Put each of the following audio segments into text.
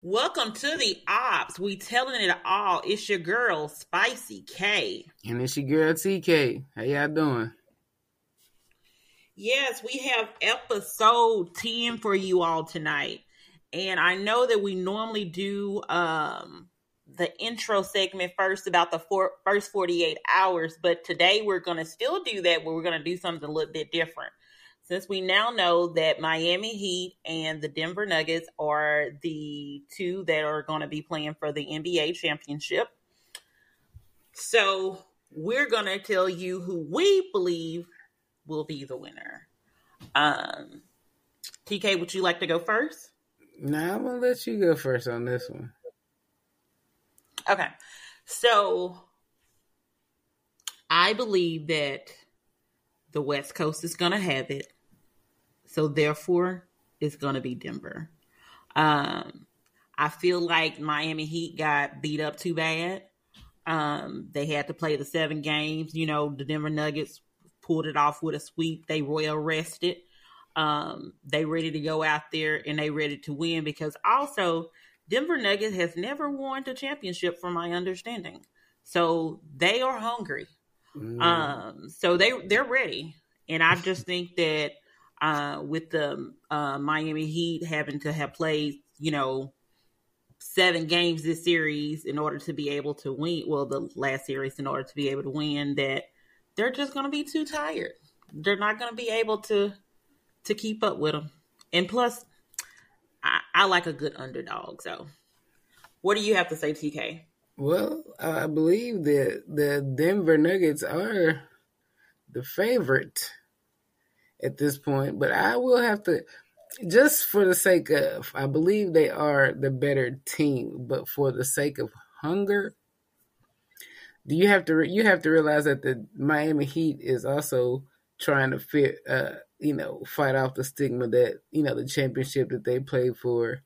Welcome to the Ops. We telling it all. It's your girl, Spicy K. And it's your girl, TK. How y'all doing? Yes, we have episode 10 for you all tonight. And I know that we normally do the intro segment first about the first 48 hours. But today we're going to still do that, but we're going to do something a little bit different. Since we now know that Miami Heat and the Denver Nuggets are the two that are going to be playing for the NBA Championship. So we're going to tell you who we believe will be the winner. TK, would you like to go first? Nah, I'm going to let you go first on this one. Okay. So I believe that the West Coast is going to have it. So, therefore, it's going to be Denver. I feel like Miami Heat got beat up too bad. They had to play the 7 games. You know, the Denver Nuggets pulled it off with a sweep. They royal rested. They ready to go out there, and they ready to win. Because also, Denver Nuggets has never won the championship from my understanding. So, they are hungry. So they're ready. And I just think that with the Miami Heat having to have played, you know, 7 games this series in order to be able to win, well, the last series in order to be able to win, that they're just going to be too tired. They're not going to be able to keep up with them. And plus, I like a good underdog. So what do you have to say, TK? Well, I believe that the Denver Nuggets are the favorite at this point, but I will have to, just for the sake of, I believe they are the better team, but for the sake of hunger, you have to realize that the Miami Heat is also trying to fight off the stigma that, you know, the championship that they played for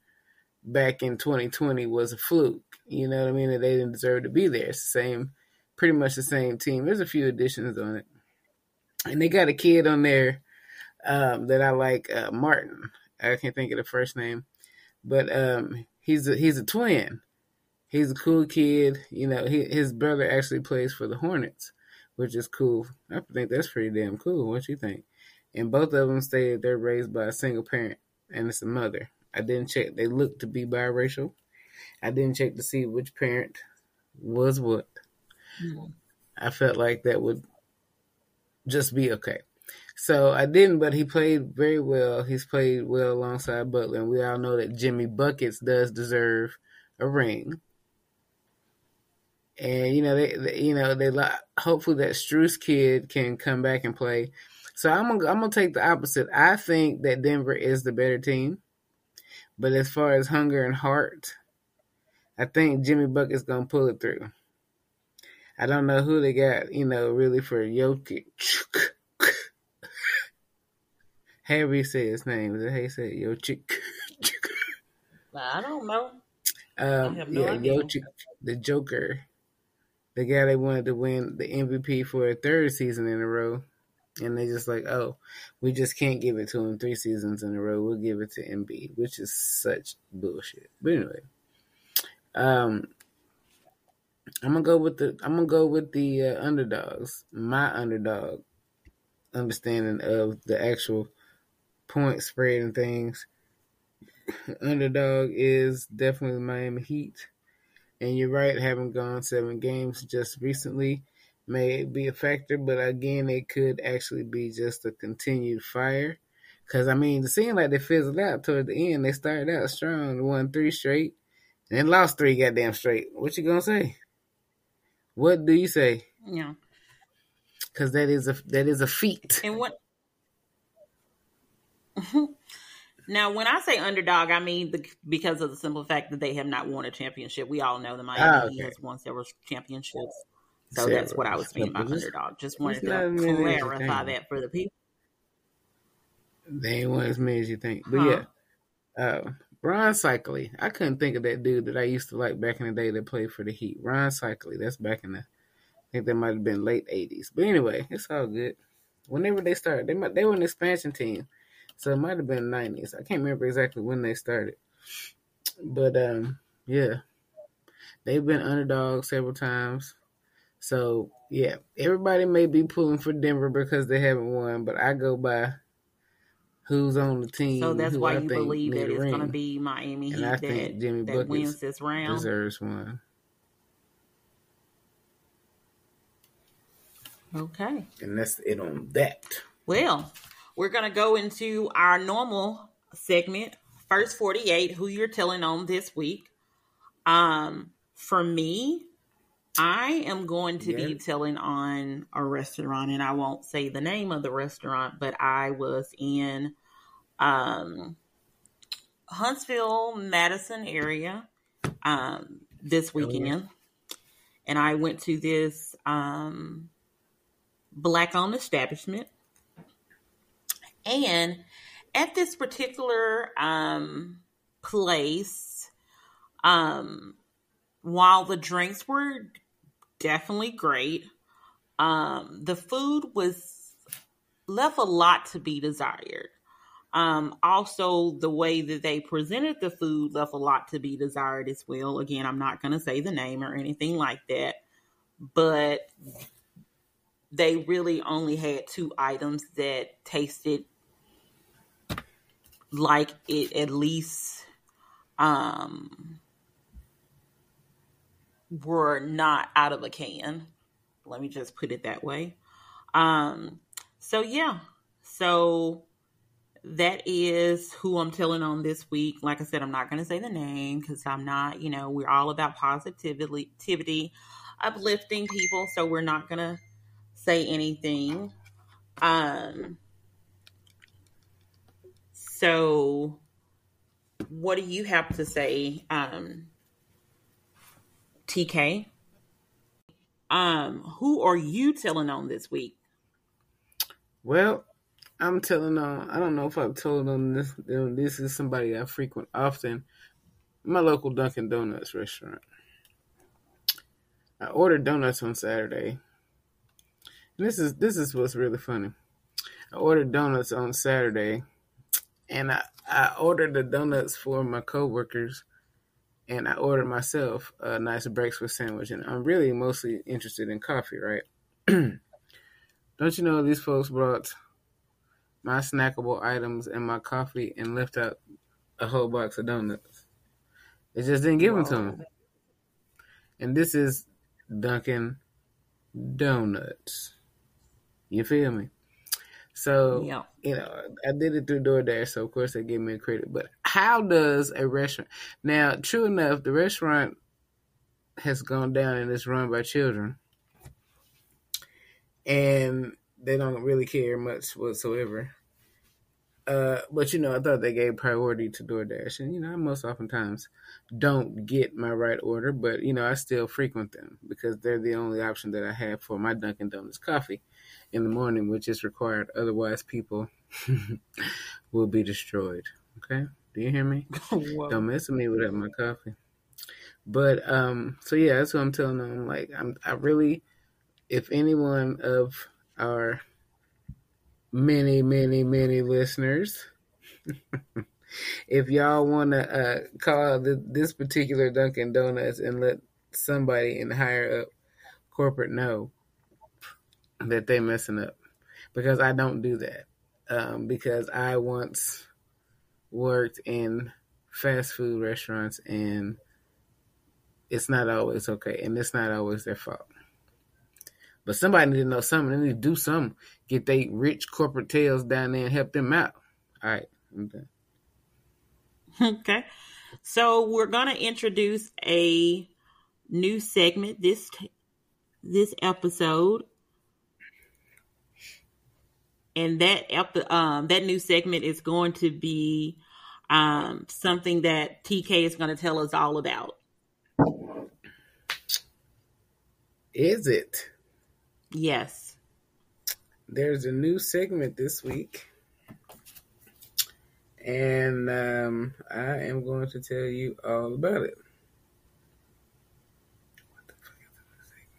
back in 2020 was a fluke. You know what I mean? That they didn't deserve to be there. It's the same, pretty much the same team. There's a few additions on it. And they got a kid on there that I like, Martin. I can't think of the first name. But he's a twin. He's a cool kid. You know, his brother actually plays for the Hornets, which is cool. I think that's pretty damn cool. What you think? And both of them say that they're raised by a single parent, and it's a mother. I didn't check. They look to be biracial. I didn't check to see which parent was what. Mm-hmm. I felt like that would just be okay. So I didn't, but he played very well. He's played well alongside Butler. And we all know that Jimmy Buckets does deserve a ring. And, you know, hopefully that Strus kid can come back and play. So I'm gonna take the opposite. I think that Denver is the better team. But as far as hunger and heart, I think Jimmy Bucket's going to pull it through. I don't know who they got, you know, really for Jokic. However you say his name. Is it how you say it? Jokic? I don't know. I have no idea. Jokic, the Joker. The guy they wanted to win the MVP for a 3rd season in a row. And they just like, oh, we just can't give it to him 3 seasons in a row. We'll give it to Embiid, which is such bullshit. But anyway, I'm gonna go with the underdogs. My underdog understanding of the actual point spread and things. Underdog is definitely the Miami Heat. And you're right, having gone 7 games just recently may be a factor, but again, it could actually be just a continued fire. Because, I mean, it seemed like they fizzled out toward the end. They started out strong, won 3 straight, and then lost 3 goddamn straight. What you going to say? What do you say? Yeah. Because that is a feat. And what? Now, when I say underdog, I mean because of the simple fact that they have not won a championship. We all know the Miami Heat has won several championships. So that's what I was meaning by underdog. Just wanted to clarify that for the people. They ain't one as many as you think. But yeah, Ron Cycli. I couldn't think of that dude that I used to like back in the day that played for the Heat. Ron Cycli. That's back in the, I think that might have been late 80s. But anyway, it's all good. Whenever they started, they were an expansion team. So it might have been 90s. I can't remember exactly when they started. But yeah, they've been underdogs several times. So yeah, everybody may be pulling for Denver because they haven't won, but I go by who's on the team. So that's why you believe that it's going to be Miami Heat that wins this round. Deserves one. Okay. And that's it on that. Well, we're going to go into our normal segment, First 48, who you're telling on this week. For me, I am going to be telling on a restaurant, and I won't say the name of the restaurant, but I was in Huntsville, Madison area this weekend, and I went to this Black-owned establishment. And at this particular place, while the drinks were definitely great, the food was left a lot to be desired. Also, the way that they presented the food left a lot to be desired as well. Again, I'm not going to say the name or anything like that, but they really only had two items that tasted like it at least were not out of a can. Let me just put it that way. So that is who I'm telling on this week. Like I said, I'm not going to say the name because I'm not, we're all about positivity, uplifting people. So we're not going to say anything. So what do you have to say, TK? Who are you telling on this week? Well, I'm telling on, I don't know if I've told on this. This is somebody I frequent often. My local Dunkin' Donuts restaurant. I ordered donuts on Saturday. This is what's really funny. I ordered donuts on Saturday, and I ordered the donuts for my coworkers, and I ordered myself a nice breakfast sandwich. And I'm really mostly interested in coffee, right? Don't you know these folks brought my snackable items and my coffee and left out a whole box of donuts? They just didn't give them to me. And this is Dunkin' Donuts. You feel me? So, I did it through DoorDash, so of course they gave me a credit. But how does a restaurant... Now, true enough, the restaurant has gone down and it's run by children. And they don't really care much whatsoever. But, I thought they gave priority to DoorDash. And, I most oftentimes don't get my right order. But, I still frequent them because they're the only option that I have for my Dunkin' Donuts coffee in the morning, which is required. Otherwise, people will be destroyed. Okay? Do you hear me? Whoa. Don't mess with me without my coffee. But, that's what I'm telling them. Like, I really, if any one of our many, many, many listeners, if y'all want to call this particular Dunkin' Donuts and let somebody in higher up corporate know that they messing up, because I don't do that. Because I once worked in fast food restaurants, and it's not always okay, and it's not always their fault. But somebody need to know something. They need to do something. Get they rich corporate tails down there and help them out. All right, I'm done. Okay. So we're going to introduce a new segment this episode. And that new segment is going to be something that TK is going to tell us all about. Is it? Yes. There's a new segment this week. And I am going to tell you all about it. What the fuck is the segment?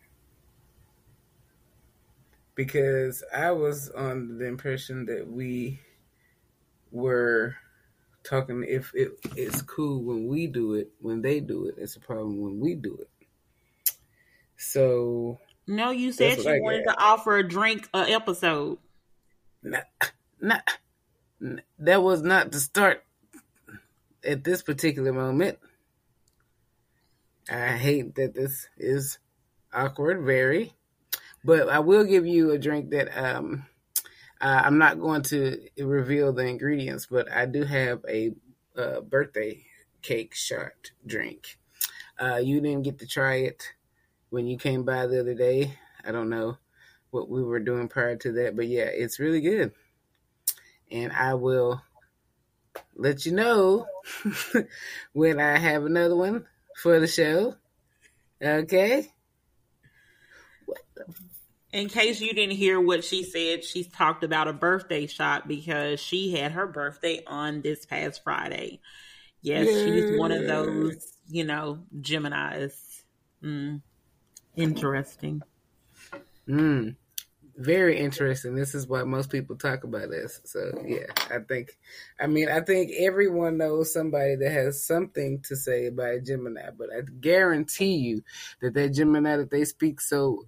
Because I was on the impression that we were talking, if it's cool when we do it, when they do it, it's a problem when we do it. So no, you said you wanted to offer a drink an episode. Nah, that was not the start at this particular moment. I hate that this is awkward, very. But I will give you a drink that I'm not going to reveal the ingredients, but I do have a birthday cake shot drink. You didn't get to try it when you came by the other day. I don't know what we were doing prior to that, but yeah, it's really good. And I will let you know when I have another one for the show. Okay? What the... In case you didn't hear what she said, she's talked about a birthday shot because she had her birthday on this past Friday. Yes, yeah. She's one of those, you know, Geminis. Interesting. Very interesting. This is why most people talk about this. So, yeah, I think everyone knows somebody that has something to say about a Gemini, but I guarantee you that Gemini that they speak so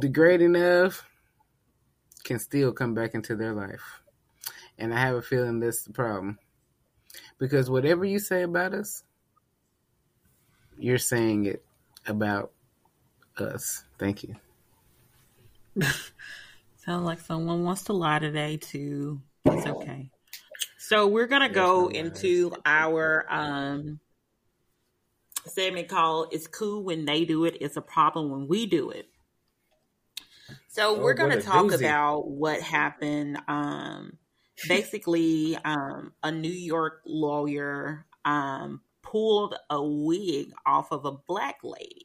degrading of can still come back into their life. And I have a feeling that's the problem. Because whatever you say about us, you're saying it about us. Thank you. Sounds like someone wants to lie today too. It's okay. So we're gonna go into our segment called "It's Cool When They Do It, It's a Problem When We Do It." So we're gonna talk about what happened. Basically, a New York lawyer pulled a wig off of a black lady.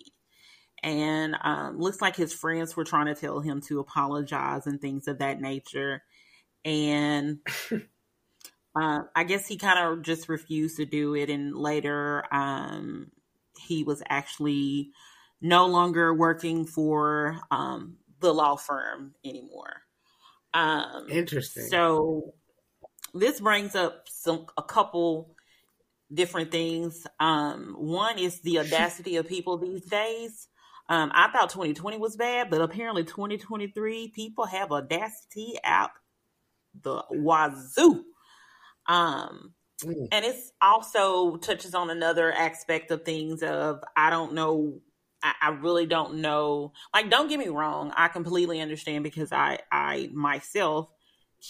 And looks like his friends were trying to tell him to apologize and things of that nature. And I guess he kind of just refused to do it. And later, he was actually no longer working for the law firm anymore. Interesting. So this brings up a couple different things. One is the audacity of people these days. I thought 2020 was bad, but apparently 2023, people have audacity out the wazoo. And it's also touches on another aspect of things of, I don't know. I really don't know. Like, don't get me wrong. I completely understand because I myself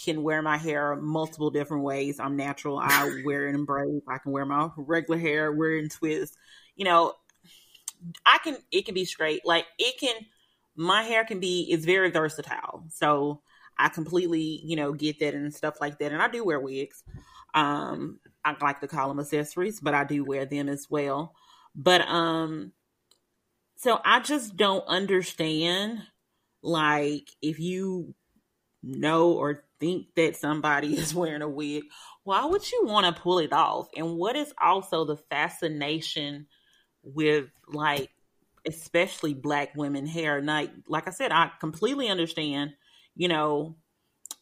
can wear my hair multiple different ways. I'm natural. I wear it in braids. I can wear my regular hair, wear it in twists, you know, it can be straight. Like my hair can be, it's very versatile. So I completely, you know, get that and stuff like that. And I do wear wigs. I like to call them accessories, but I do wear them as well. But, so I just don't understand, like, if you know or think that somebody is wearing a wig, why would you want to pull it off? And what is also the fascination with, like, especially black women hair? Like I said, I completely understand, you know,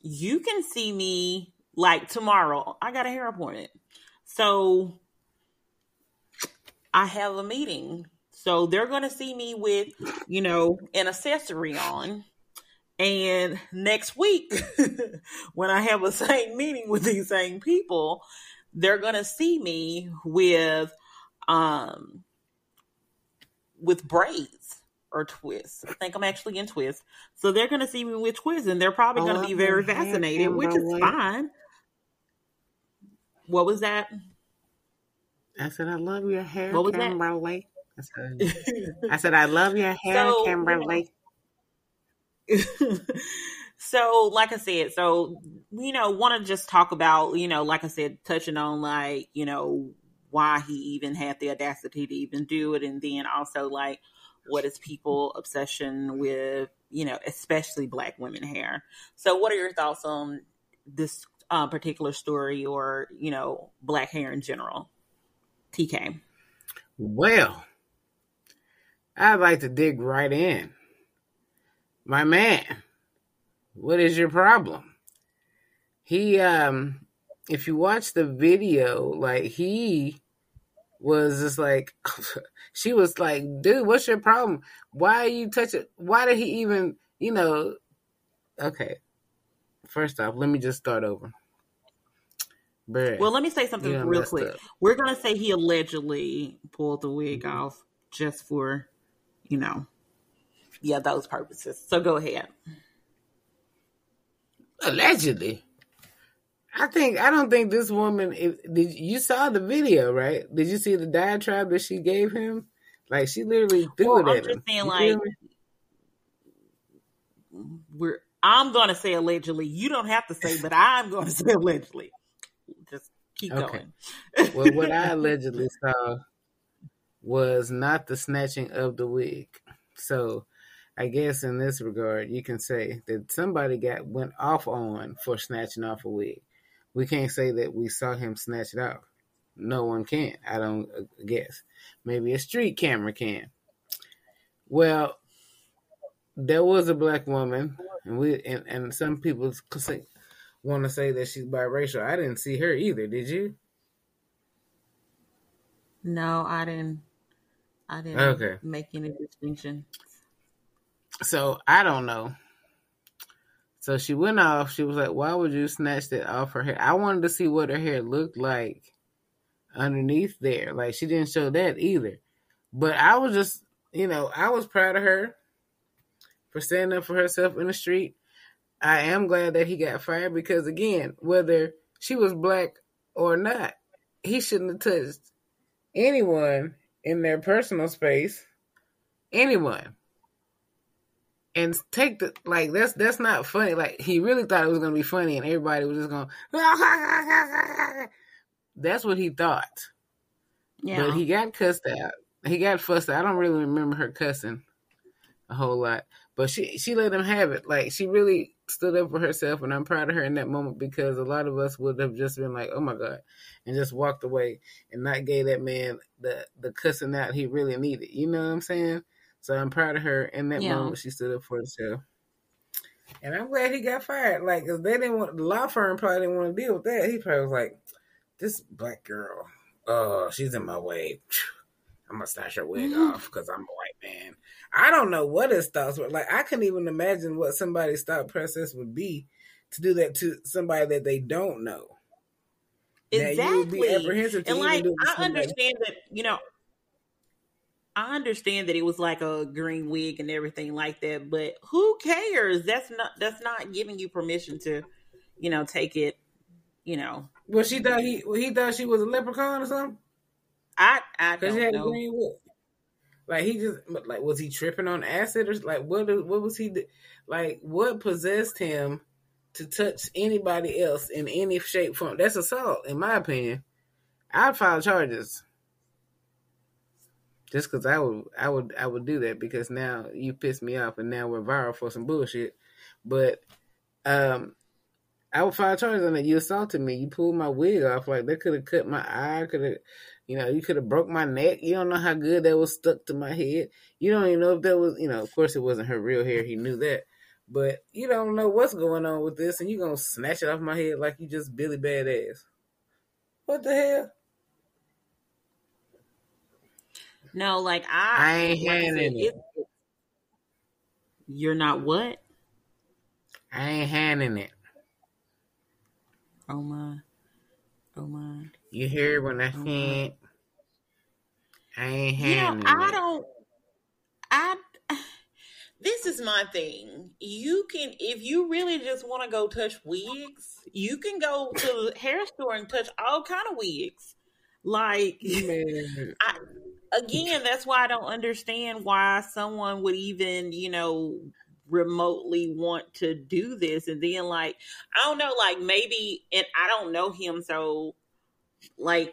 you can see me like tomorrow. I got a hair appointment. So I have a meeting. So they're going to see me with, you know, an accessory on. And next week, when I have a same meeting with these same people, they're going to see me with braids or twists. I think I'm actually in twists. So they're going to see me with twists, and they're probably going to be very fascinated, which is fine. What was that? I said, I love your hair, what was Kimberly. That? I said, I love your hair, so, Kimberly. So, like I said, so, you know, want to just talk about, you know, like I said, touching on, like, you know, why he even had the audacity to even do it. And then also, like, what is people obsession with, you know, especially black women hair. So what are your thoughts on this particular story or, you know, black hair in general? TK. Well, I'd like to dig right in. My man, what is your problem? He, if you watch the video, like, he was just like, she was like, dude, what's your problem? Why are you touching? Why did he even, you know? Okay. First off, let me just start over. Brad, well, let me say something real quick. Up. We're going to say he allegedly pulled the wig off just for, you know, those purposes. So go ahead. Allegedly. I don't think this woman is, you saw the video, right? Did you see the diatribe that she gave him? Like, she literally threw it at him. I'm just saying, like, I'm going to say allegedly. You don't have to say, but I'm going to say allegedly. Just keep going. Well, what I allegedly saw was not the snatching of the wig. So I guess in this regard, you can say that somebody went off on for snatching off a wig. We can't say that we saw him snatch it off. No one can. I don't guess. Maybe a street camera can. Well, there was a black woman, and some people want to say that she's biracial. I didn't see her either. Did you? No, I didn't. I didn't make any distinction. So I don't know. So she went off. She was like, "Why would you snatch that off her hair?" I wanted to see what her hair looked like underneath there. Like, she didn't show that either. But I was just, I was proud of her for standing up for herself in the street. I am glad that he got fired because, again, whether she was black or not, he shouldn't have touched anyone in their personal space. Anyone. And that's not funny. Like, he really thought it was going to be funny and everybody was just going, that's what he thought. Yeah. But he got cussed out. He got fussed out. I don't really remember her cussing a whole lot. But she let him have it. Like, she really stood up for herself, and I'm proud of her in that moment because a lot of us would have just been like, oh, my God, and just walked away and not gave that man the cussing out he really needed. You know what I'm saying? So I'm proud of her in that moment. She stood up for herself. And I'm glad he got fired. Like, because the law firm probably didn't want to deal with that. He probably was like, this black girl, she's in my way. I'm going to snatch her wig off because I'm a white man. I don't know what his thoughts were. Like, I couldn't even imagine what somebody's thought process would be to do that to somebody that they don't know. Exactly. Now, you would be apprehensive to do this. I understand that, I understand that it was like a green wig and everything like that, but who cares? That's not giving you permission to, take it, Well, she thought he thought she was a leprechaun or something. I don't know. 'Cause he had a green wig. Like, he just, like, was he tripping on acid or like what was he, like, what possessed him to touch anybody else in any shape, form? That's assault, in my opinion. I'd file charges. Just because I would do that because now you pissed me off and now we're viral for some bullshit. But I would file charges on that. You assaulted me. You pulled my wig off. Like, that could have cut my eye. Could have, you could have broke my neck. You don't know how good that was stuck to my head. You don't even know if that was, of course it wasn't her real hair. He knew that. But you don't know what's going on with this and you're going to snatch it off my head like you just Billy Badass. What the hell? No, like I ain't had it. You're not what? I ain't handing it. Oh my. Oh my. You hear when I said I ain't handing it. This is my thing. You can, if you really just want to go touch wigs, you can go to the hair store and touch all kind of wigs. Like, man. Again, that's why I don't understand why someone would even, remotely want to do this. And then, like, I don't know, like, maybe, and I don't know him, so, like,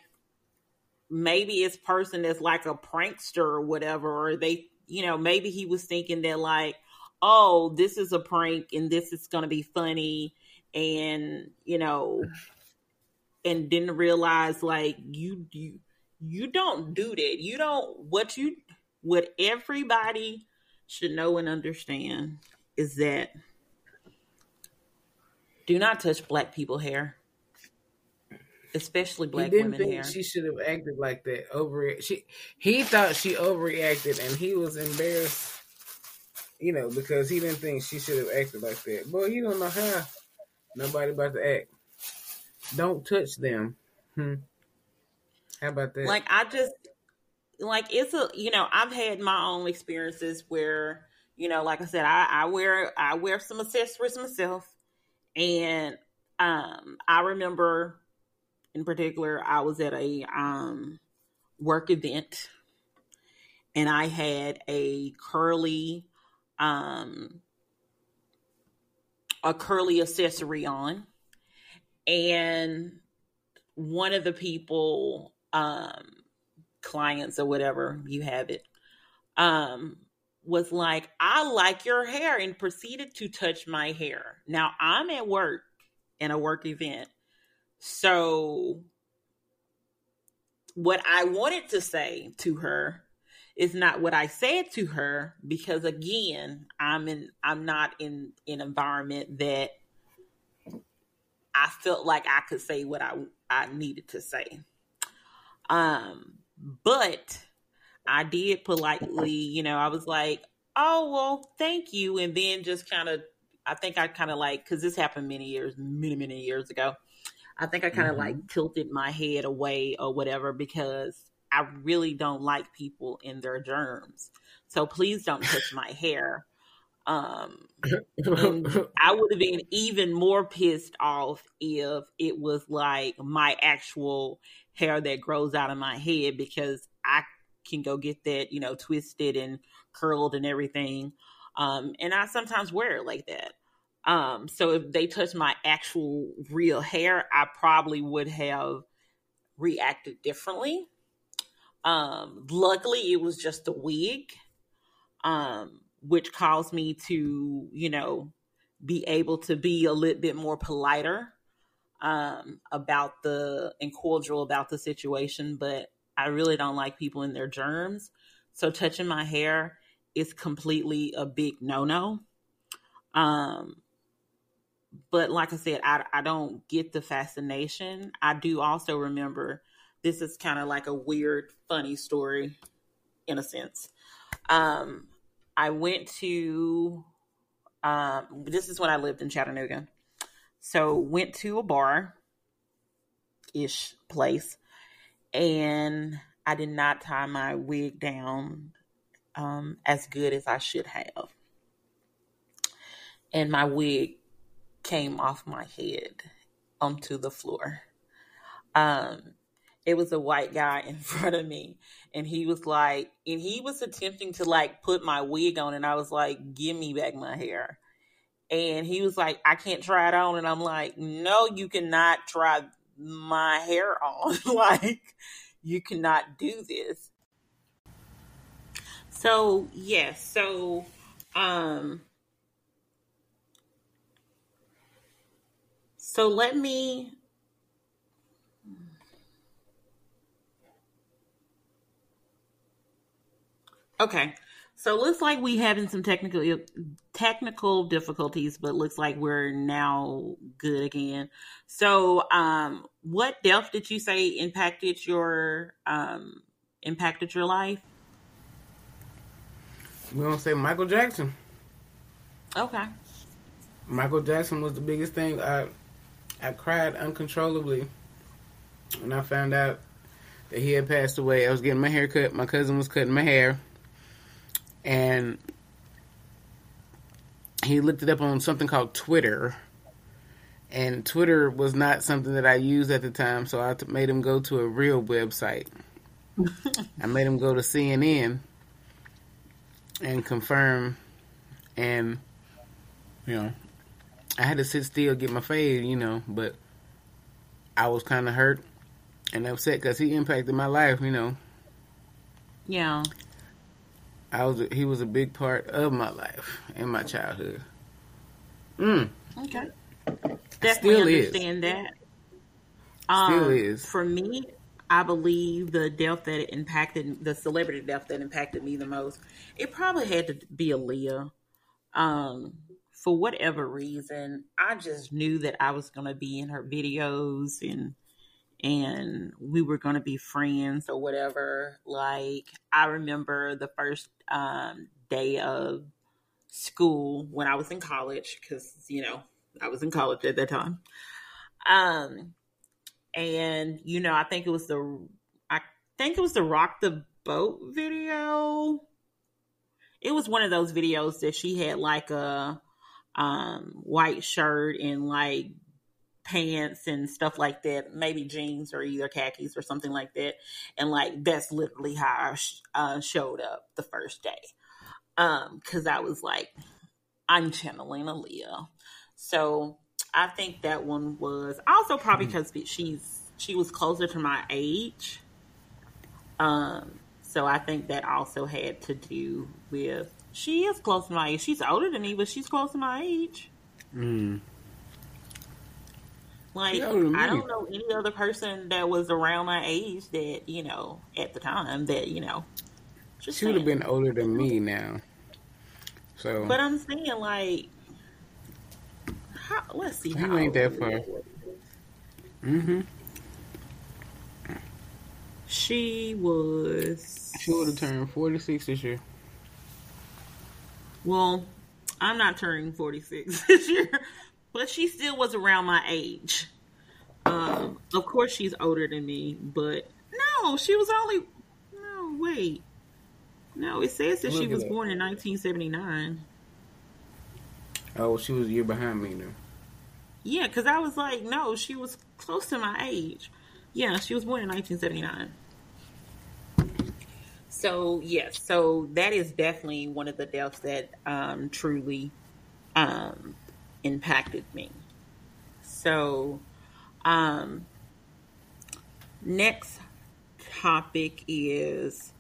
maybe it's person that's, like, a prankster or whatever, or they, maybe he was thinking that, like, oh, this is a prank, and this is going to be funny, and, and didn't realize, like, you don't do that. You don't, what everybody should know and understand is that Do not touch black people hair. Especially black women hair. She should have acted like that. He thought she overreacted and he was embarrassed, you know, because he didn't think she should have acted like that. Boy, you don't know how nobody about to act. Don't touch them. How about that? It's a, you know, I've had my own experiences where, you know, like I said, I wear some accessories myself. And I remember in particular, I was at a work event and I had a curly accessory on. And one of the people, clients or whatever, you have it, was like, I like your hair, and proceeded to touch my hair. Now, I'm at work in a work event. So what I wanted to say to her is not what I said to her, because again, I'm not in an environment that I felt like I could say what I needed to say. But I did politely, you know, I was like, oh, well, thank you. And then just kind of, I think I kind of like, because this happened many years ago. I think I kind of like tilted my head away or whatever, because I really don't like people in their germs. So please don't touch my hair. I would have been even more pissed off if it was like my actual hair that grows out of my head, because I can go get that, you know, twisted and curled and everything. And I sometimes wear it like that. So if they touched my actual real hair, I probably would have reacted differently. Luckily it was just a wig, which caused me to, you know, be able to be a little bit more politer and cordial about the situation. But I really don't like people in their germs. So touching my hair is completely a big no-no. But like I said, I don't get the fascination. I do also remember, this is kind of like a weird, funny story in a sense. I went to, this is when I lived in Chattanooga. So went to a bar-ish place, and I did not tie my wig down as good as I should have. And my wig came off my head onto the floor. It was a white guy in front of me, and he was attempting to like put my wig on, and I was like, give me back my hair. And he was like, I can't try it on. And I'm like, no, you cannot try my hair on. Like, you cannot do this. So yes. Yeah, so, so let me, okay, so looks like we having some technical difficulties, but looks like we're now good again. So, what death did you say impacted your life? We're gonna say Michael Jackson. Okay. Michael Jackson was the biggest thing. I cried uncontrollably when I found out that he had passed away. I was getting my hair cut. My cousin was cutting my hair. And he looked it up on something called Twitter. And Twitter was not something that I used at the time, so I made him go to a real website. I made him go to CNN and confirm. And, you know, I had to sit still, get my fade, you know, but I was kind of hurt and upset because he impacted my life, you know. Yeah. He was a big part of my life and my childhood. Okay. Definitely understand that. Still is. For me, I believe the celebrity death that impacted me the most, it probably had to be Aaliyah. for whatever reason, I just knew that I was going to be in her videos and we were going to be friends or whatever. Like, I remember the first day of school when I was in college, because, you know, I was in college at that time. And, you know, I think it was the Rock the Boat video. It was one of those videos that she had like a white shirt and like pants and stuff like that, maybe jeans or either khakis or something like that. And like, that's literally how I showed up the first day. 'Cause I was like, I'm channeling Aaliyah. So I think that one was also probably because she was closer to my age. So I think that also had to do with, she is close to my age. She's older than me, but she's close to my age. Mm. Like, I don't know any other person that was around my age that, you know, at the time that, you know. She would have been older than me now. So, but I'm saying, like, let's see. You ain't that far. Mm-hmm. She would have turned 46 this year. Well, I'm not turning 46 this year, but she still was around my age. Of course, she's older than me, but no, she was only. No, wait. No, it says that she was born in 1979. Oh, she was a year behind me then. Yeah, because I was like, no, she was close to my age. Yeah, she was born in 1979. So, yes. Yeah, so, that is definitely one of the deaths that truly impacted me. So, next topic is,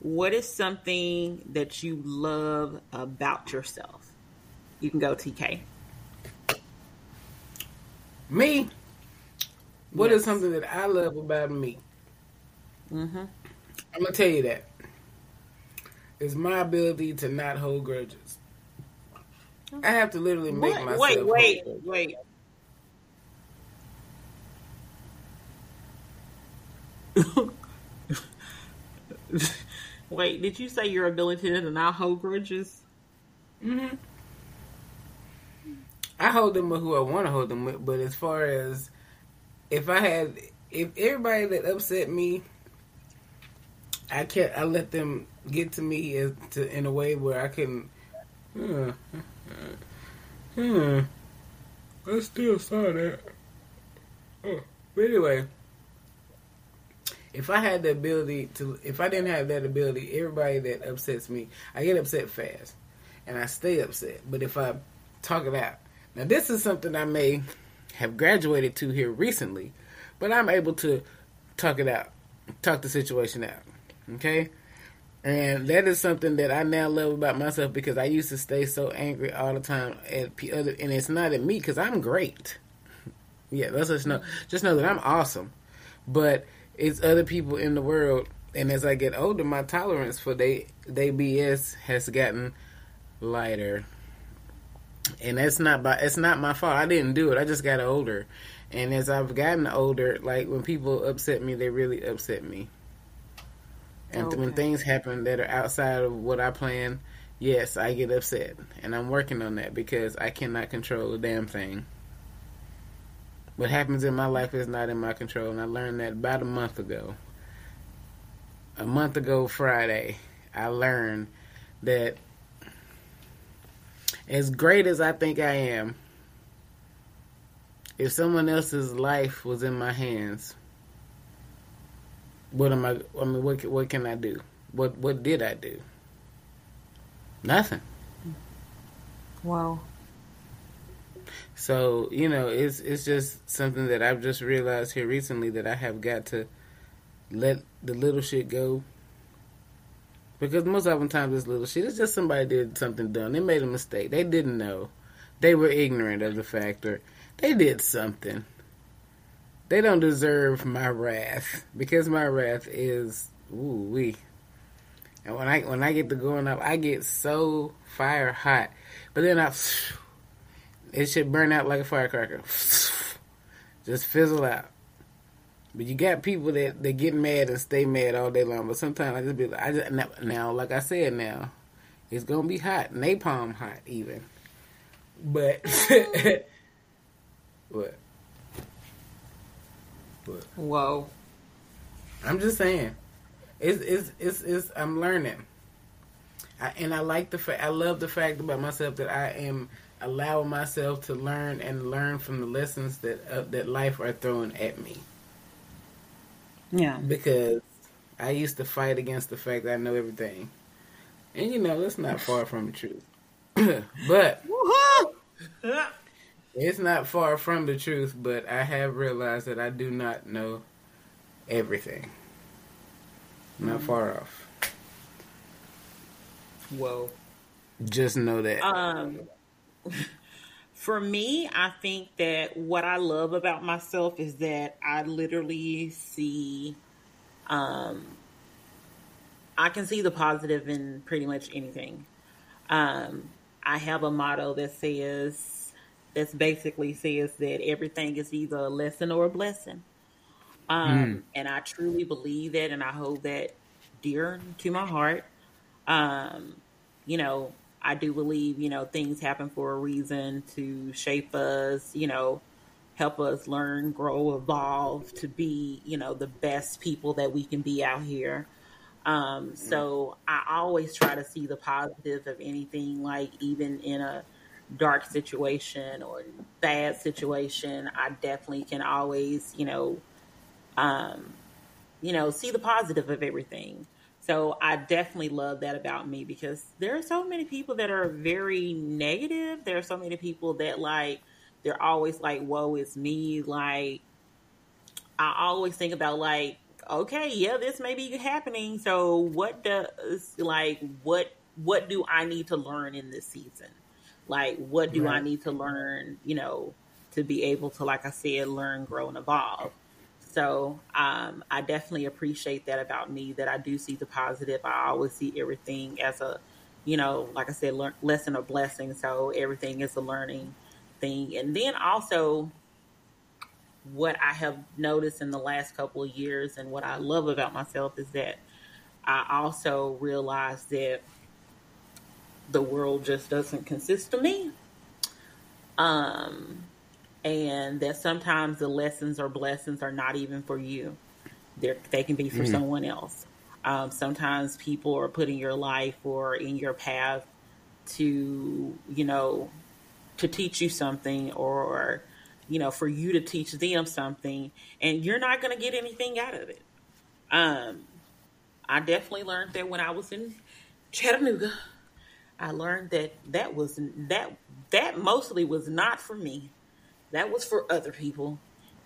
what is something that you love about yourself? You can go, TK. Me? What is something that I love about me? Mm-hmm. I'm going to tell you that. It's my ability to not hold grudges. I have to literally make myself Wait, did you say your ability to not hold grudges? Mm-hmm. I hold them with who I want to hold them with, but as far as if everybody that upset me, I let them get to me in a way where I can. I still saw that. But anyway, if I didn't have that ability, everybody that upsets me, I get upset fast, and I stay upset. But if I talk it out, now this is something I may have graduated to here recently, but I'm able to talk the situation out, okay? And that is something that I now love about myself, because I used to stay so angry all the time and it's not at me, because I'm great. Yeah, let's just know that I'm awesome, but it's other people in the world, and as I get older, my tolerance for they BS has gotten lighter. And it's not my fault. I didn't do it. I just got older. And as I've gotten older, like, when people upset me, they really upset me. And when things happen that are outside of what I planned, yes, I get upset. And I'm working on that, because I cannot control a damn thing. What happens in my life is not in my control. And I learned that about a month ago Friday, I learned that as great as I think I am, if someone else's life was in my hands, what can I do? What did I do? Nothing. Wow. So, you know, it's just something that I've just realized here recently, that I have got to let the little shit go. Because most oftentimes it's little shit. It's just somebody did something dumb. They made a mistake. They didn't know. They were ignorant of the fact, or they did something. They don't deserve my wrath, because my wrath is ooh-wee. And when I get to going up, I get so fire hot. But then I It should burn out like a firecracker. Just fizzle out. But you got people that they get mad and stay mad all day long. But sometimes I just be like, like I said, now it's gonna be hot, napalm hot even. But what? Whoa! I'm just saying, it's I'm learning, and I like the fact. I love the fact about myself that I am allowing myself to learn and learn from the lessons that life are throwing at me. Yeah. Because I used to fight against the fact that I know everything. And, you know, that's not far from the truth. But it's not far from the truth, but I have realized that I do not know everything. Not far off. Whoa. Just know that. For me, I think that what I love about myself is that I literally see, I can see the positive in pretty much anything. I have a motto that basically says that everything is either a lesson or a blessing. And I truly believe that, and I hold that dear to my heart. You know, I do believe, you know, things happen for a reason to shape us, you know, help us learn, grow, evolve to be, you know, the best people that we can be out here. So I always try to see the positive of anything, like even in a dark situation or bad situation, I definitely can always, you know, see the positive of everything. So I definitely love that about me, because there are so many people that are very negative. There are so many people that, like, they're always like, woe is me. Like, I always think about, like, okay, yeah, this may be happening. So what do I need to learn in this season? Like, what do I need to learn, you know, to be able to, like I said, learn, grow, and evolve? So I definitely appreciate that about me, that I do see the positive. I always see everything as a, you know, like I said, lesson or blessing. So everything is a learning thing. And then also what I have noticed in the last couple of years and what I love about myself is that I also realize that the world just doesn't consist of me. And that sometimes the lessons or blessings are not even for you. They can be for someone else. Sometimes people are put in your life or in your path to, you know, to teach you something, or, you know, for you to teach them something, and you're not going to get anything out of it. I definitely learned that when I was in Chattanooga. I learned that mostly was not for me. That was for other people,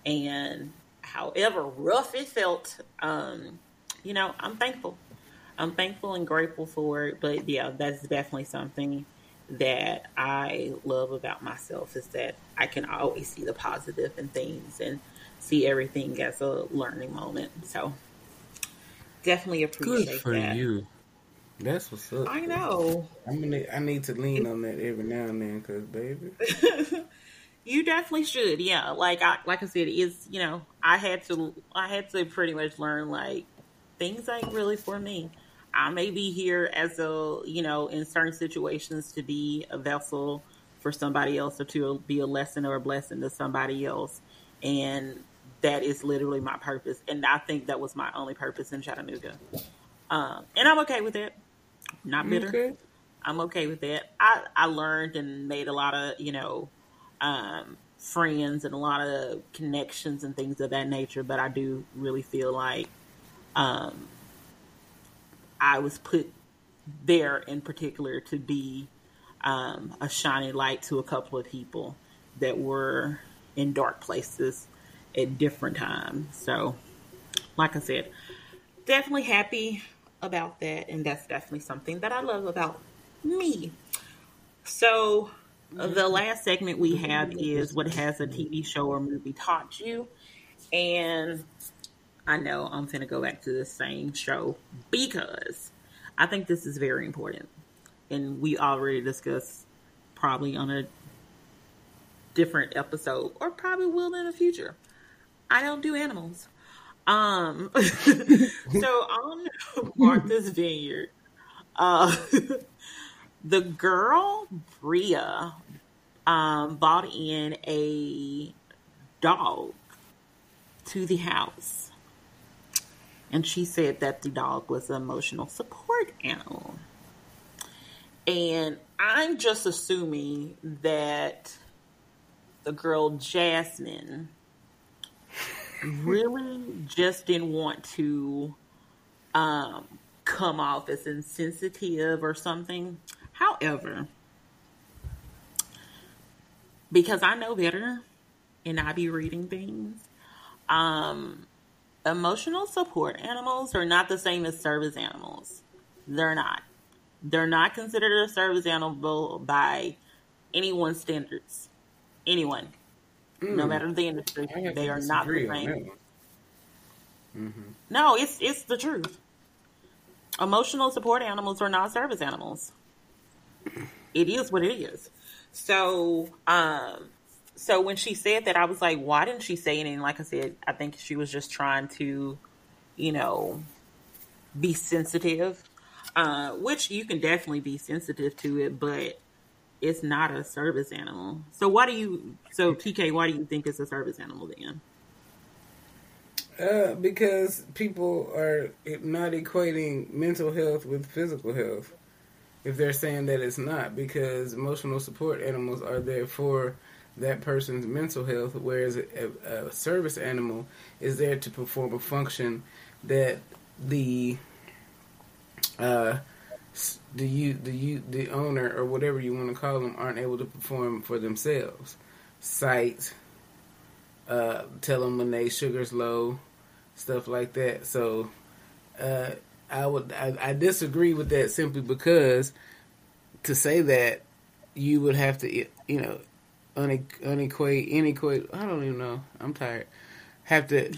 and however rough it felt, you know, I'm thankful and grateful for it. But yeah, that's definitely something that I love about myself, is that I can always see the positive in things and see everything as a learning moment. So definitely appreciate that. Good for you. That's what's up. I know. I need to lean on that every now and then, because baby. You definitely should, yeah. Like I said, it's, you know, I had to pretty much learn, like, things ain't really for me. I may be here as a, you know, in certain situations to be a vessel for somebody else, or to be a lesson or a blessing to somebody else, and that is literally my purpose. And I think that was my only purpose in Chattanooga, and I'm okay with it. Not bitter. Okay. I'm okay with that. I learned and made a lot of, you know, friends and a lot of connections and things of that nature, but I do really feel like I was put there in particular to be a shining light to a couple of people that were in dark places at different times. So, like I said, definitely happy about that, and that's definitely something that I love about me. So, the last segment we have is what has a TV show or movie taught you? And I know I'm going to go back to the same show, because I think this is very important. And we already discussed, probably on a different episode, or probably will in the future. I don't do animals. So on Martha's Vineyard, the girl Bria bought in a dog to the house, and she said that the dog was an emotional support animal. And I'm just assuming that the girl Jasmine really just didn't want to come off as insensitive or something. However, because I know better and I be reading things, emotional support animals are not the same as service animals. They're not. They're not considered a service animal by anyone's standards. Anyone. No matter the industry. They are not the same. Mm-hmm. No, it's the truth. Emotional support animals are not service animals. It is what it is. So, so when she said that, I was like, why didn't she say anything? Like I said, I think she was just trying to, you know, be sensitive. Which you can definitely be sensitive to it, but it's not a service animal. So TK, why do you think it's a service animal then? Because people are not equating mental health with physical health. If they're saying that it's not, because emotional support animals are there for that person's mental health, whereas a service animal is there to perform a function that the owner or whatever you want to call them aren't able to perform for themselves. Sight, tell them when they sugar's low, stuff like that. So I disagree with that, simply because to say that, you would have to, you know, have to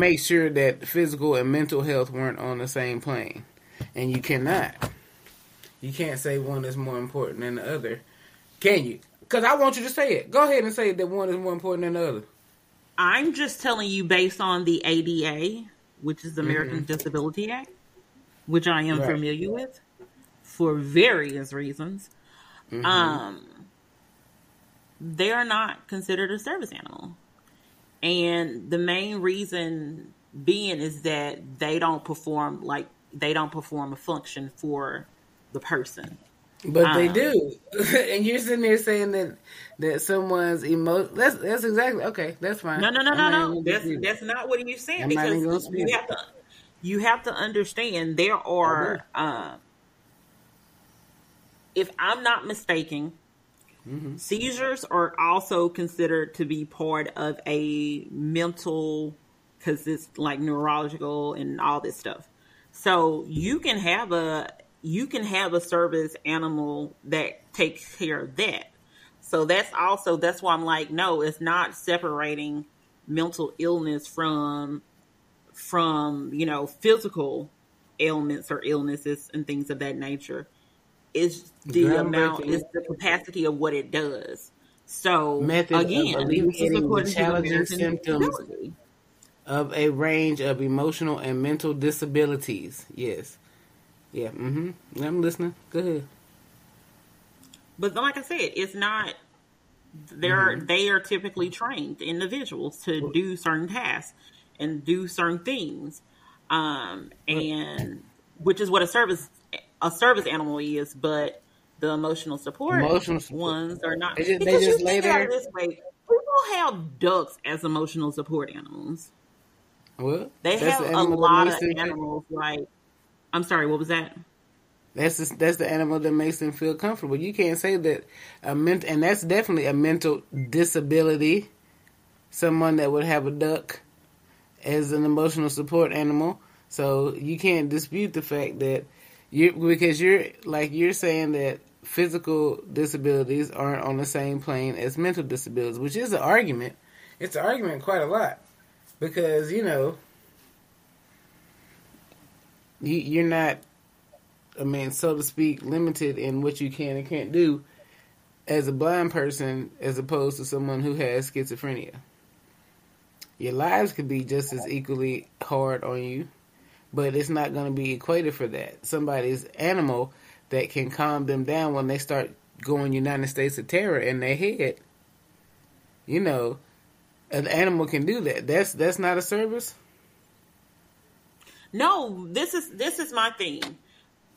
make sure that physical and mental health weren't on the same plane. And you cannot. You can't say one is more important than the other. Can you? Because I want you to say it. Go ahead and say that one is more important than the other. I'm just telling you based on the ADA, which is the American Disability Act, which I am familiar with for various reasons. Mm-hmm. They are not considered a service animal. And the main reason being is that they don't perform a function for the person. But they do. And you're sitting there saying that someone's emotion. That's exactly, okay, that's fine. No. That's not what you're saying, because you have to understand there are, if I'm not mistaken, seizures are also considered to be part of a mental, because it's like neurological and all this stuff. So you can have a service animal that takes care of that. So that's why I'm like, no, it's not separating mental illness from you know, physical ailments or illnesses and things of that nature. It's the amount, it's the capacity of what it does. So method again, alleviating the challenging symptoms of a range of emotional and mental disabilities. Yes. Yeah. Mm-hmm. I'm listening. Go ahead. But like I said, it's not. They are typically trained individuals to do certain tasks and do certain things, and which is what a service animal is. But the emotional support ones are not. They just lay there. This way, people have ducks as emotional support animals. Well, they have a lot of animals. Like, I'm sorry, what was that? That's the animal that makes them feel comfortable. You can't say that and that's definitely a mental disability. Someone that would have a duck as an emotional support animal. So you can't dispute the fact that you're saying that physical disabilities aren't on the same plane as mental disabilities, which is an argument. It's an argument quite a lot. Because, you know, you're not, so to speak, limited in what you can and can't do as a blind person as opposed to someone who has schizophrenia. Your lives could be just as equally hard on you, but it's not going to be equated for that. Somebody's animal that can calm them down when they start going United States of Terror in their head. You know, an animal can do that. That's not a service? No, this is my thing.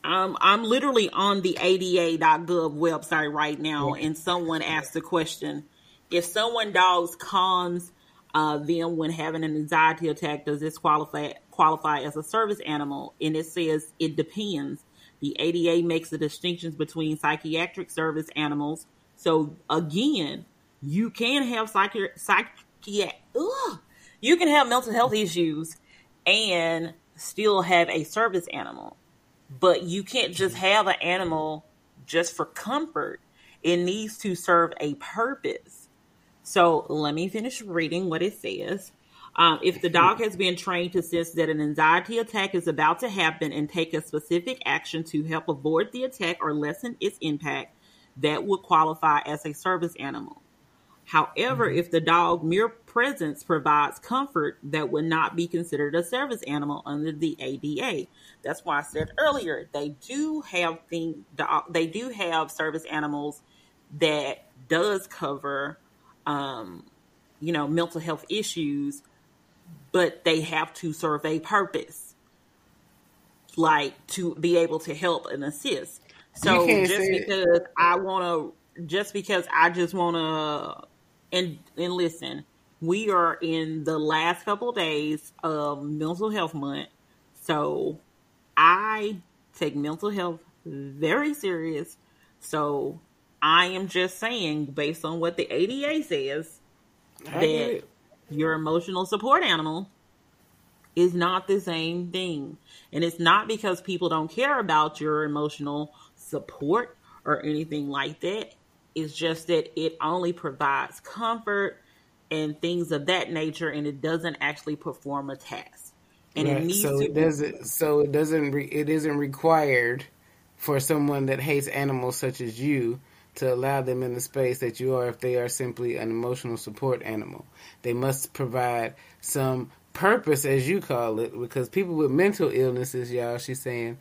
I'm literally on the ADA.gov website right now, and someone asked the question, if someone dogs calms them when having an anxiety attack, does this qualify as a service animal? And it says it depends. The ADA makes the distinctions between psychiatric service animals. So again, you can have you can have mental health issues and still have a service animal. But you can't just have an animal just for comfort. It needs to serve a purpose. So let me finish reading what it says. If the dog has been trained to sense that an anxiety attack is about to happen and take a specific action to help avoid the attack or lessen its impact, that would qualify as a service animal. However, if the dog's mere presence provides comfort, that would not be considered a service animal under the ADA. That's why I said earlier, they do have service animals that does cover, mental health issues, but they have to serve a purpose, like to be able to help and assist. So I just want to. And listen, we are in the last couple of days of Mental Health Month. So I take mental health very serious. So I am just saying, based on what the ADA says, that your emotional support animal is not the same thing. And it's not because people don't care about your emotional support or anything like that. It's just that it only provides comfort and things of that nature, and it doesn't actually perform a task. And right. It isn't required for someone that hates animals such as you to allow them in the space that you are if they are simply an emotional support animal. They must provide some purpose, as you call it, because people with mental illnesses, y'all, she's saying,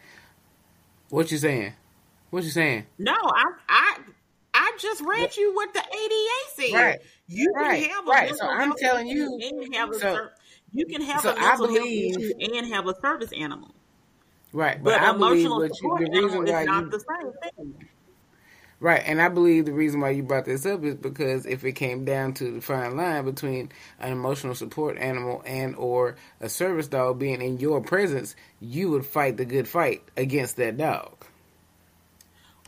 what you saying? No, I just read you what the ADA said. Right. You can have a mental health issue and have a mental health issue and have a service animal. Right. But I emotional support animal is not the same thing. Right, and I believe the reason why you brought this up is because if it came down to the fine line between an emotional support animal and or a service dog being in your presence, you would fight the good fight against that dog.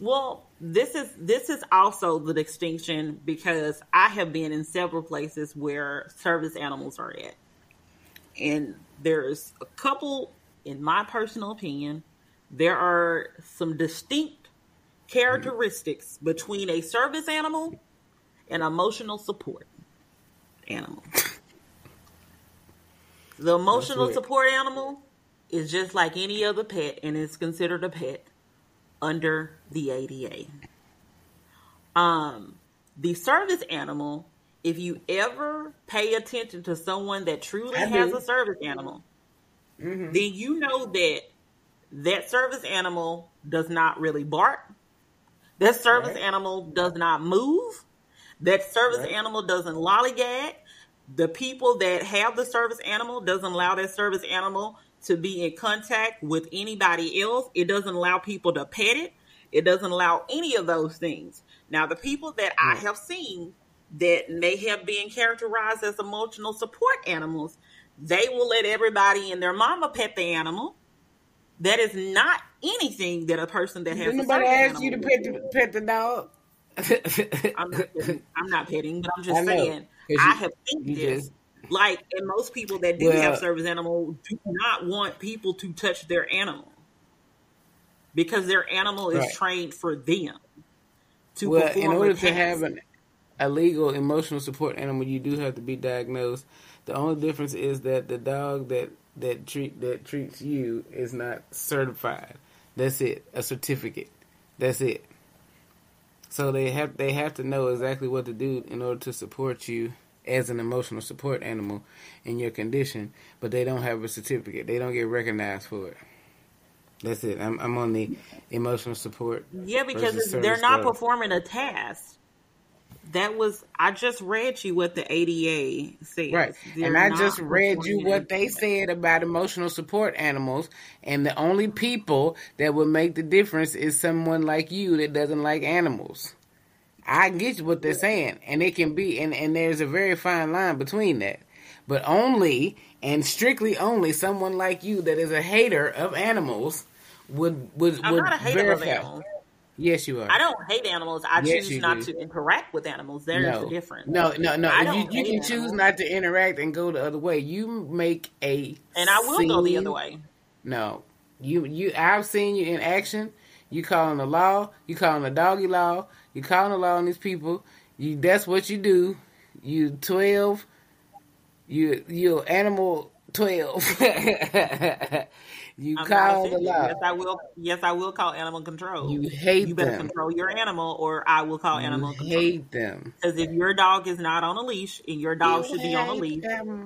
Well, this is also the distinction, because I have been in several places where service animals are at. And there's a couple, in my personal opinion, there are some distinct characteristics between a service animal and emotional support animal. The emotional support animal is just like any other pet, and is considered a pet under the ADA. The service animal, if you ever pay attention to someone that truly has a service animal, then you know that service animal does not really bark. That service animal does not move. That service animal doesn't lollygag. The people that have the service animal doesn't allow that service animal to be in contact with anybody else. It doesn't allow people to pet it. It doesn't allow any of those things. Now, the people that I have seen that may have been characterized as emotional support animals, they will let everybody and their mama pet the animal. That is not anything that a person that has. Did nobody ask you to pet the dog? I'm not petting, but I'm just saying I have seen this. Like, and most people that do have service animals do not want people to touch their animal, because their animal is trained for them to perform. In order to have a legal emotional support animal, you do have to be diagnosed. The only difference is that the dog that treats you is not certified. That's it. A certificate. That's it. So they have to know exactly what to do in order to support you as an emotional support animal in your condition, but they don't have a certificate. They don't get recognized for it. That's it. I'm on the emotional support. Yeah, because they're not performing a task. That was, I just read you what the ADA said. Right. And I just read you what they said about emotional support animals. And the only people that would make the difference is someone like you that doesn't like animals. I get what they're saying. And it can be, and there's a very fine line between that. But only, and strictly only, someone like you that is a hater of animals would verify. I'm not a hater of animals. Yes, you are. I don't hate animals. I choose not to interact with animals. There's a difference. No. You can choose not to interact and go the other way. You make a and I will go the other way. No, you. I've seen you in action. You calling the law. You calling the doggy law. You calling the law on these people. You. That's what you do. You 12. You animal 12. You I'm call the law. Yes, I will. Yes, I will call animal control. You hate them. You better them. Control your animal, or I will call animal control. You hate them. Because if your dog is not on a leash, and your dog should be on a leash,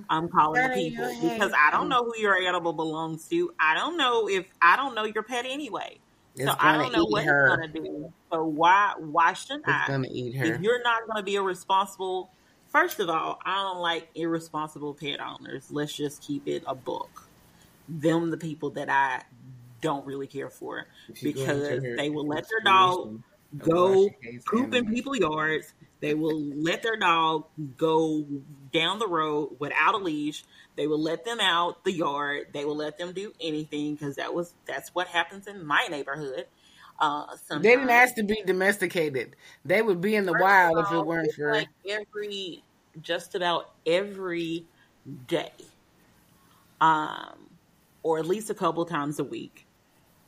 I'm calling the people. Because I don't know who your animal belongs to. I don't know your pet anyway. So I don't know what it's going to do. So why shouldn't I? It's going to eat her. If you're not going to be a responsible... First of all, I don't like irresponsible pet owners. Let's just keep it a book. Them, the people that I don't really care for, because they will let their dog go poop in people's yards. They will let their dog go down the road without a leash. They will let them out the yard. They will let them do anything, because that's what happens in my neighborhood. They didn't ask to be domesticated. They would be in the wild if it weren't for like just about every day. Or at least a couple times a week,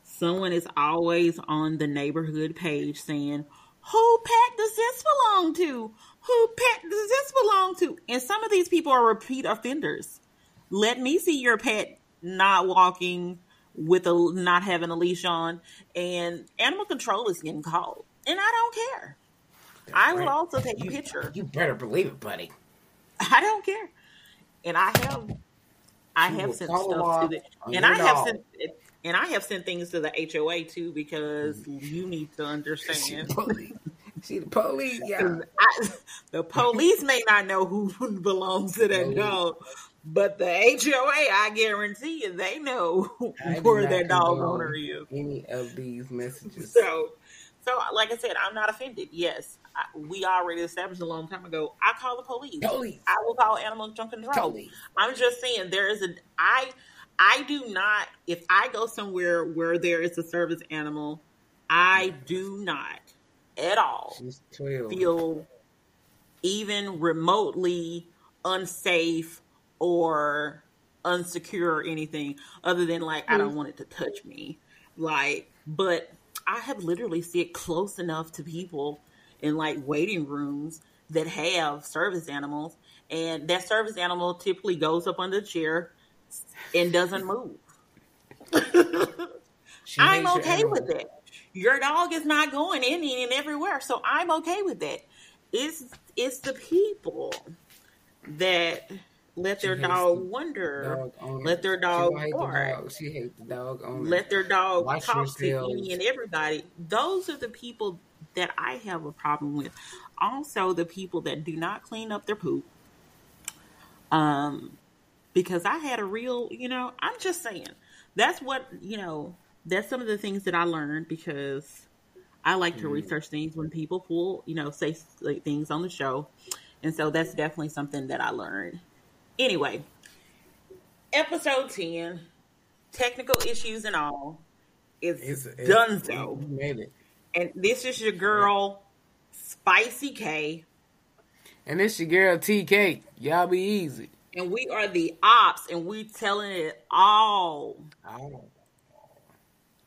someone is always on the neighborhood page saying, "Who pet does this belong to? Who pet does this belong to?" And some of these people are repeat offenders. Let me see your pet not walking with not having a leash on, and animal control is getting called, and I don't care. That's I will right. also take a picture. You better believe it, buddy. I don't care, and I have sent stuff to it, and I have sent things to the HOA too, because you need to understand. She the police, yeah. The police may not know who belongs to that dog, but the HOA, I guarantee you, they know where their dog owner is. Any of these messages. So like I said, I'm not offended. Yes, we already established a long time ago. I call the police. I will call animal control. I'm just saying there is I do not, if I go somewhere where there is a service animal, I do not at all feel even remotely unsafe or unsecure or anything, other than like I don't want it to touch me. Like, but I have literally sit close enough to people in like waiting rooms that have service animals, and that service animal typically goes up on the chair and doesn't move. I'm okay with that. Your dog is not going any and everywhere, so I'm okay with that. It's the people that let their dog wander, let their dog bark, let their dog talk to any and everybody. Those are the people that I have a problem with. Also, the people that do not clean up their poop. Because I had a real, I'm just saying, that's what, that's some of the things that I learned, because I like to research things when people pull, say things on the show. And so that's definitely something that I learned. Anyway, episode 10, technical issues and all, is done so. You made it. And this is your girl, Spicy K. And this your girl, TK. Y'all be easy. And we are the Ops, and we telling it all.